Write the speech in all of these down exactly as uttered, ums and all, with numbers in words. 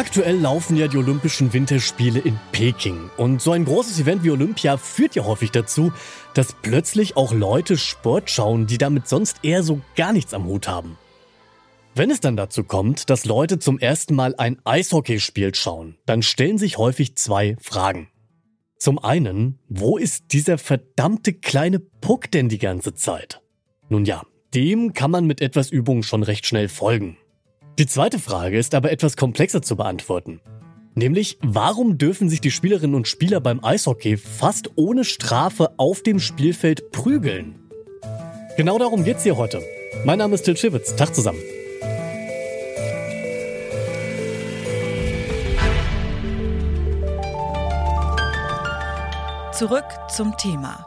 Aktuell laufen ja die Olympischen Winterspiele in Peking. Und so ein großes Event wie Olympia führt ja häufig dazu, dass plötzlich auch Leute Sport schauen, die damit sonst eher so gar nichts am Hut haben. Wenn es dann dazu kommt, dass Leute zum ersten Mal ein Eishockeyspiel schauen, dann stellen sich häufig zwei Fragen. Zum einen, wo ist dieser verdammte kleine Puck denn die ganze Zeit? Nun ja, dem kann man mit etwas Übung schon recht schnell folgen. Die zweite Frage ist aber etwas komplexer zu beantworten. Nämlich, warum dürfen sich die Spielerinnen und Spieler beim Eishockey fast ohne Strafe auf dem Spielfeld prügeln? Genau darum geht's hier heute. Mein Name ist Till Schievitz. Tag zusammen. Zurück zum Thema.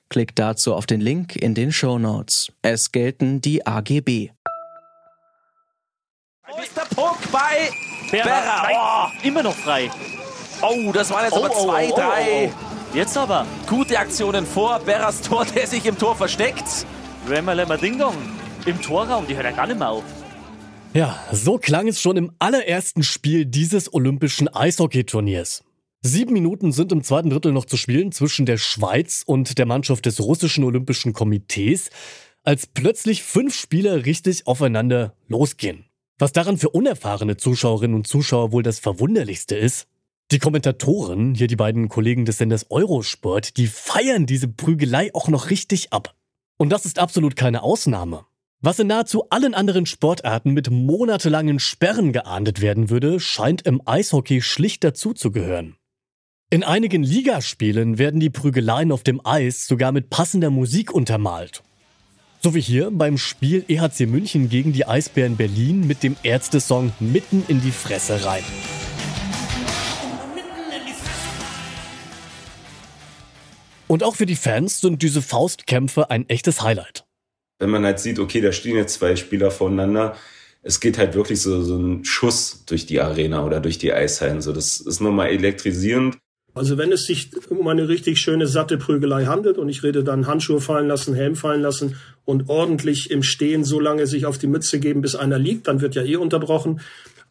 Klickt dazu auf den Link in den Shownotes. Es gelten die A G B. Mister Puck bei Berra. Oh, immer noch frei. Oh, das waren jetzt oh, aber zwei, oh, oh, drei. Oh, oh. Jetzt aber. Gute Aktionen vor Berras Tor, der sich im Tor versteckt. Remmerlemmer Ding Dong. Im Torraum, die hört ja gar nicht mehr auf. Ja, so klang es schon im allerersten Spiel dieses olympischen Eishockeyturniers. Sieben Minuten sind im zweiten Drittel noch zu spielen zwischen der Schweiz und der Mannschaft des russischen Olympischen Komitees, als plötzlich fünf Spieler richtig aufeinander losgehen. Was daran für unerfahrene Zuschauerinnen und Zuschauer wohl das Verwunderlichste ist, die Kommentatoren, hier die beiden Kollegen des Senders Eurosport, die feiern diese Prügelei auch noch richtig ab. Und das ist absolut keine Ausnahme. Was in nahezu allen anderen Sportarten mit monatelangen Sperren geahndet werden würde, scheint im Eishockey schlicht dazuzugehören. In einigen Ligaspielen werden die Prügeleien auf dem Eis sogar mit passender Musik untermalt. So wie hier beim Spiel E H C München gegen die Eisbären Berlin mit dem Ärzte-Song Mitten in die Fresse rein. Und auch für die Fans sind diese Faustkämpfe ein echtes Highlight. Wenn man halt sieht, okay, da stehen jetzt zwei Spieler voneinander, es geht halt wirklich so, so ein Schuss durch die Arena oder durch die Eishallen. So, das ist nochmal elektrisierend. Also wenn es sich um eine richtig schöne, satte Prügelei handelt, und ich rede dann Handschuhe fallen lassen, Helm fallen lassen und ordentlich im Stehen so lange sich auf die Mütze geben, bis einer liegt, dann wird ja eh unterbrochen.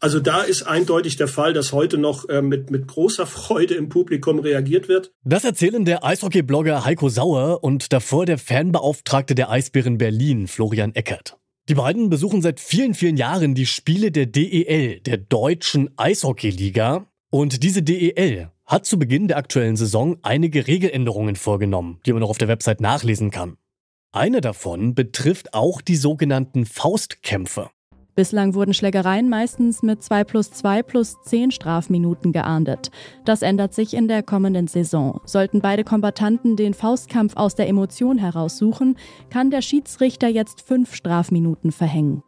Also da ist eindeutig der Fall, dass heute noch äh, mit, mit großer Freude im Publikum reagiert wird. Das erzählen der Eishockey-Blogger Heiko Sauer und davor der Fanbeauftragte der Eisbären Berlin, Florian Eckert. Die beiden besuchen seit vielen, vielen Jahren die Spiele der D E L, der Deutschen Eishockey-Liga. Und diese D E L hat zu Beginn der aktuellen Saison einige Regeländerungen vorgenommen, die man noch auf der Website nachlesen kann. Eine davon betrifft auch die sogenannten Faustkämpfe. Bislang wurden Schlägereien meistens mit zwei plus zwei plus zehn Strafminuten geahndet. Das ändert sich in der kommenden Saison. Sollten beide Kombattanten den Faustkampf aus der Emotion heraussuchen, kann der Schiedsrichter jetzt fünf Strafminuten verhängen.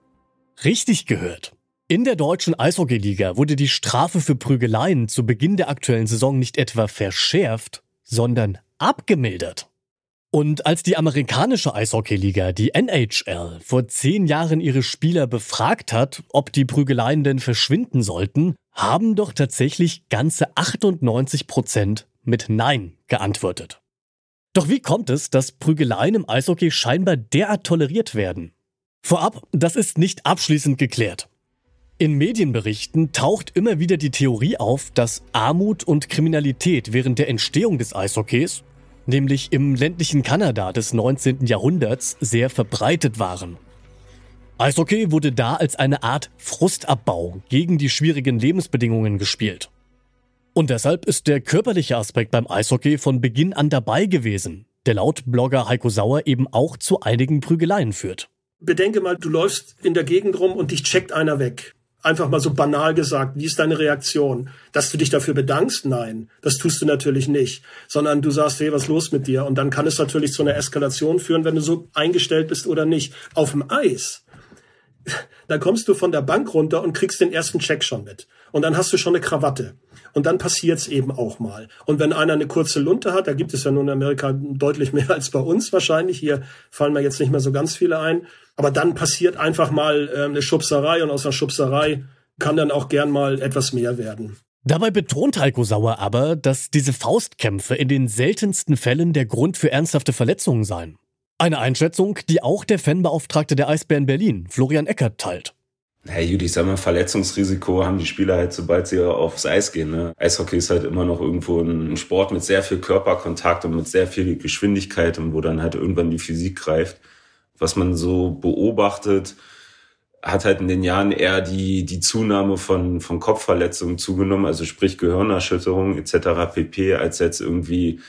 Richtig gehört. In der deutschen Eishockeyliga wurde die Strafe für Prügeleien zu Beginn der aktuellen Saison nicht etwa verschärft, sondern abgemildert. Und als die amerikanische Eishockeyliga, die N H L, vor zehn Jahren ihre Spieler befragt hat, ob die Prügeleien denn verschwinden sollten, haben doch tatsächlich ganze achtundneunzig Prozent mit Nein geantwortet. Doch wie kommt es, dass Prügeleien im Eishockey scheinbar derart toleriert werden? Vorab, das ist nicht abschließend geklärt. In Medienberichten taucht immer wieder die Theorie auf, dass Armut und Kriminalität während der Entstehung des Eishockeys, nämlich im ländlichen Kanada des neunzehnten Jahrhunderts, sehr verbreitet waren. Eishockey wurde da als eine Art Frustabbau gegen die schwierigen Lebensbedingungen gespielt. Und deshalb ist der körperliche Aspekt beim Eishockey von Beginn an dabei gewesen, der laut Blogger Heiko Sauer eben auch zu einigen Prügeleien führt. Bedenke mal, du läufst in der Gegend rum und dich checkt einer weg. einfach mal so banal gesagt, wie ist deine Reaktion? Dass du dich dafür bedankst? Nein, das tust du natürlich nicht, sondern du sagst, hey, was ist los mit dir? Und dann kann es natürlich zu einer Eskalation führen, wenn du so eingestellt bist oder nicht. Auf dem Eis, da kommst du von der Bank runter und kriegst den ersten Check schon mit. Und dann hast du schon eine Krawatte. Und dann passiert's eben auch mal. Und wenn einer eine kurze Lunte hat, da gibt es ja nun in Amerika deutlich mehr als bei uns wahrscheinlich, hier fallen mir jetzt nicht mehr so ganz viele ein, aber dann passiert einfach mal äh, eine Schubserei und aus einer Schubserei kann dann auch gern mal etwas mehr werden. Dabei betont Heiko Sauer aber, dass diese Faustkämpfe in den seltensten Fällen der Grund für ernsthafte Verletzungen seien. Eine Einschätzung, die auch der Fanbeauftragte der Eisbären Berlin, Florian Eckert, teilt. Hey Judy, ich sag mal, Verletzungsrisiko haben die Spieler halt, sobald sie aufs Eis gehen. Ne? Eishockey ist halt immer noch irgendwo ein Sport mit sehr viel Körperkontakt und mit sehr viel Geschwindigkeit und wo dann halt irgendwann die Physik greift. Was man so beobachtet, hat halt in den Jahren eher die die Zunahme von von Kopfverletzungen zugenommen, also sprich Gehirnerschütterungen et cetera pp., als jetzt irgendwie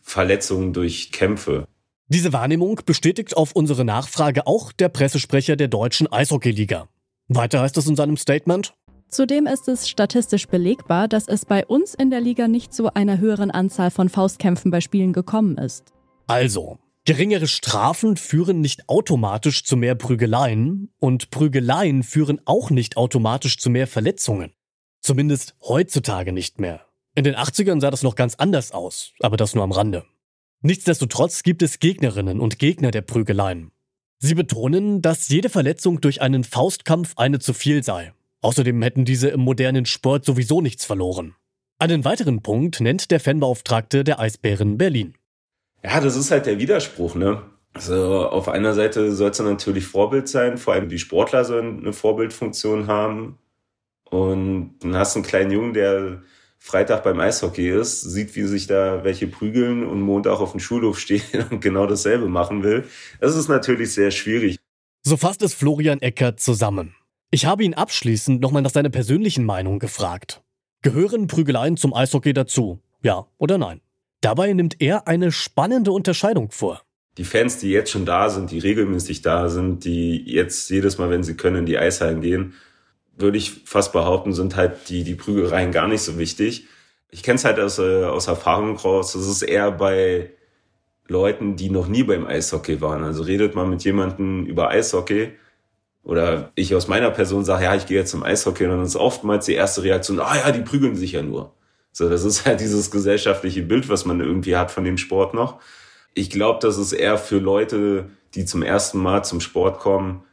Verletzungen durch Kämpfe. Diese Wahrnehmung bestätigt auf unsere Nachfrage auch der Pressesprecher der deutschen Eishockeyliga. Weiter heißt es in seinem Statement: Zudem ist es statistisch belegbar, dass es bei uns in der Liga nicht zu einer höheren Anzahl von Faustkämpfen bei Spielen gekommen ist. Also, geringere Strafen führen nicht automatisch zu mehr Prügeleien und Prügeleien führen auch nicht automatisch zu mehr Verletzungen. Zumindest heutzutage nicht mehr. In den achtzigern sah das noch ganz anders aus, aber das nur am Rande. Nichtsdestotrotz gibt es Gegnerinnen und Gegner der Prügeleien. Sie betonen, dass jede Verletzung durch einen Faustkampf eine zu viel sei. Außerdem hätten diese im modernen Sport sowieso nichts verloren. Einen weiteren Punkt nennt der Fanbeauftragte der Eisbären Berlin. Ja, das ist halt der Widerspruch, ne? Also auf einer Seite sollst du natürlich Vorbild sein, vor allem die Sportler sollen eine Vorbildfunktion haben. Und dann hast du einen kleinen Jungen, der Freitag beim Eishockey ist, sieht, wie sich da welche prügeln und Montag auf dem Schulhof stehen und genau dasselbe machen will. Das ist natürlich sehr schwierig. So fasst es Florian Eckert zusammen. Ich habe ihn abschließend nochmal nach seiner persönlichen Meinung gefragt. Gehören Prügeleien zum Eishockey dazu? Ja oder nein? Dabei nimmt er eine spannende Unterscheidung vor. Die Fans, die jetzt schon da sind, die regelmäßig da sind, die jetzt jedes Mal, wenn sie können, in die Eishallen gehen, würde ich fast behaupten, sind halt die, die Prügeleien gar nicht so wichtig. Ich kenne es halt aus, äh, aus Erfahrung raus, das ist eher bei Leuten, die noch nie beim Eishockey waren. Also redet man mit jemandem über Eishockey oder ich aus meiner Person sage, ja, ich gehe jetzt zum Eishockey, und dann ist oftmals die erste Reaktion, ah ja, die prügeln sich ja nur. So, das ist halt dieses gesellschaftliche Bild, was man irgendwie hat von dem Sport noch. Ich glaube, das ist eher für Leute, die zum ersten Mal zum Sport kommen,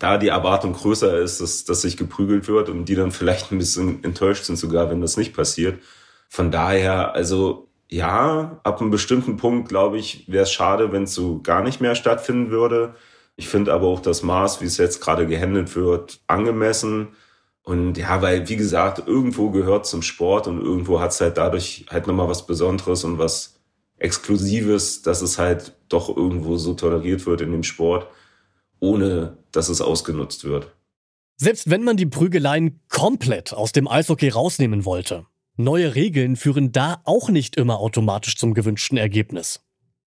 da die Erwartung größer ist, dass, dass sich geprügelt wird und die dann vielleicht ein bisschen enttäuscht sind sogar, wenn das nicht passiert. Von daher, also ja, ab einem bestimmten Punkt, glaube ich, wäre es schade, wenn es so gar nicht mehr stattfinden würde. Ich finde aber auch das Maß, wie es jetzt gerade gehandelt wird, angemessen. Und ja, weil, wie gesagt, irgendwo gehört zum Sport und irgendwo hat es halt dadurch halt nochmal was Besonderes und was Exklusives, dass es halt doch irgendwo so toleriert wird in dem Sport, ohne dass es ausgenutzt wird. Selbst wenn man die Prügeleien komplett aus dem Eishockey rausnehmen wollte, neue Regeln führen da auch nicht immer automatisch zum gewünschten Ergebnis.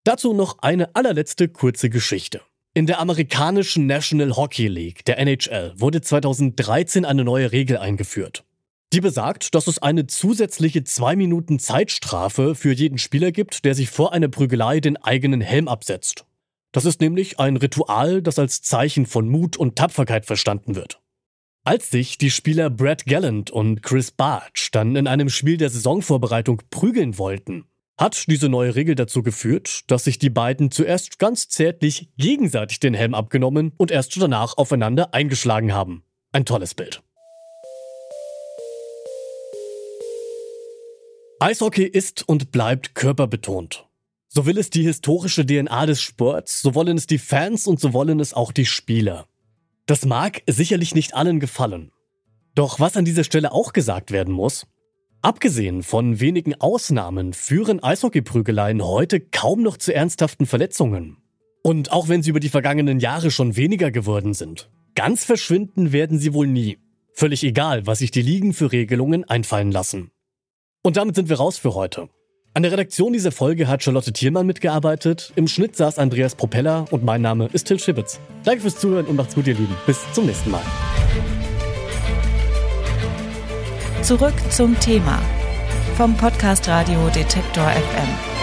Dazu noch eine allerletzte kurze Geschichte. In der amerikanischen National Hockey League, der N H L, wurde zweitausenddreizehn eine neue Regel eingeführt. Die besagt, dass es eine zusätzliche zwei Minuten Zeitstrafe für jeden Spieler gibt, der sich vor einer Prügelei den eigenen Helm absetzt. Das ist nämlich ein Ritual, das als Zeichen von Mut und Tapferkeit verstanden wird. Als sich die Spieler Brad Gallant und Chris Bartsch dann in einem Spiel der Saisonvorbereitung prügeln wollten, hat diese neue Regel dazu geführt, dass sich die beiden zuerst ganz zärtlich gegenseitig den Helm abgenommen und erst danach aufeinander eingeschlagen haben. Ein tolles Bild. Eishockey ist und bleibt körperbetont. So will es die historische D N A des Sports, so wollen es die Fans und so wollen es auch die Spieler. Das mag sicherlich nicht allen gefallen. Doch was an dieser Stelle auch gesagt werden muss: Abgesehen von wenigen Ausnahmen führen Eishockeyprügeleien heute kaum noch zu ernsthaften Verletzungen. Und auch wenn sie über die vergangenen Jahre schon weniger geworden sind, ganz verschwinden werden sie wohl nie. Völlig egal, was sich die Ligen für Regelungen einfallen lassen. Und damit sind wir raus für heute. An der Redaktion dieser Folge hat Charlotte Thiermann mitgearbeitet, im Schnitt saß Andreas Propeller und mein Name ist Till Schievitz. Danke fürs Zuhören und macht's gut, ihr Lieben. Bis zum nächsten Mal. Zurück zum Thema vom Podcast Radio Detektor F M.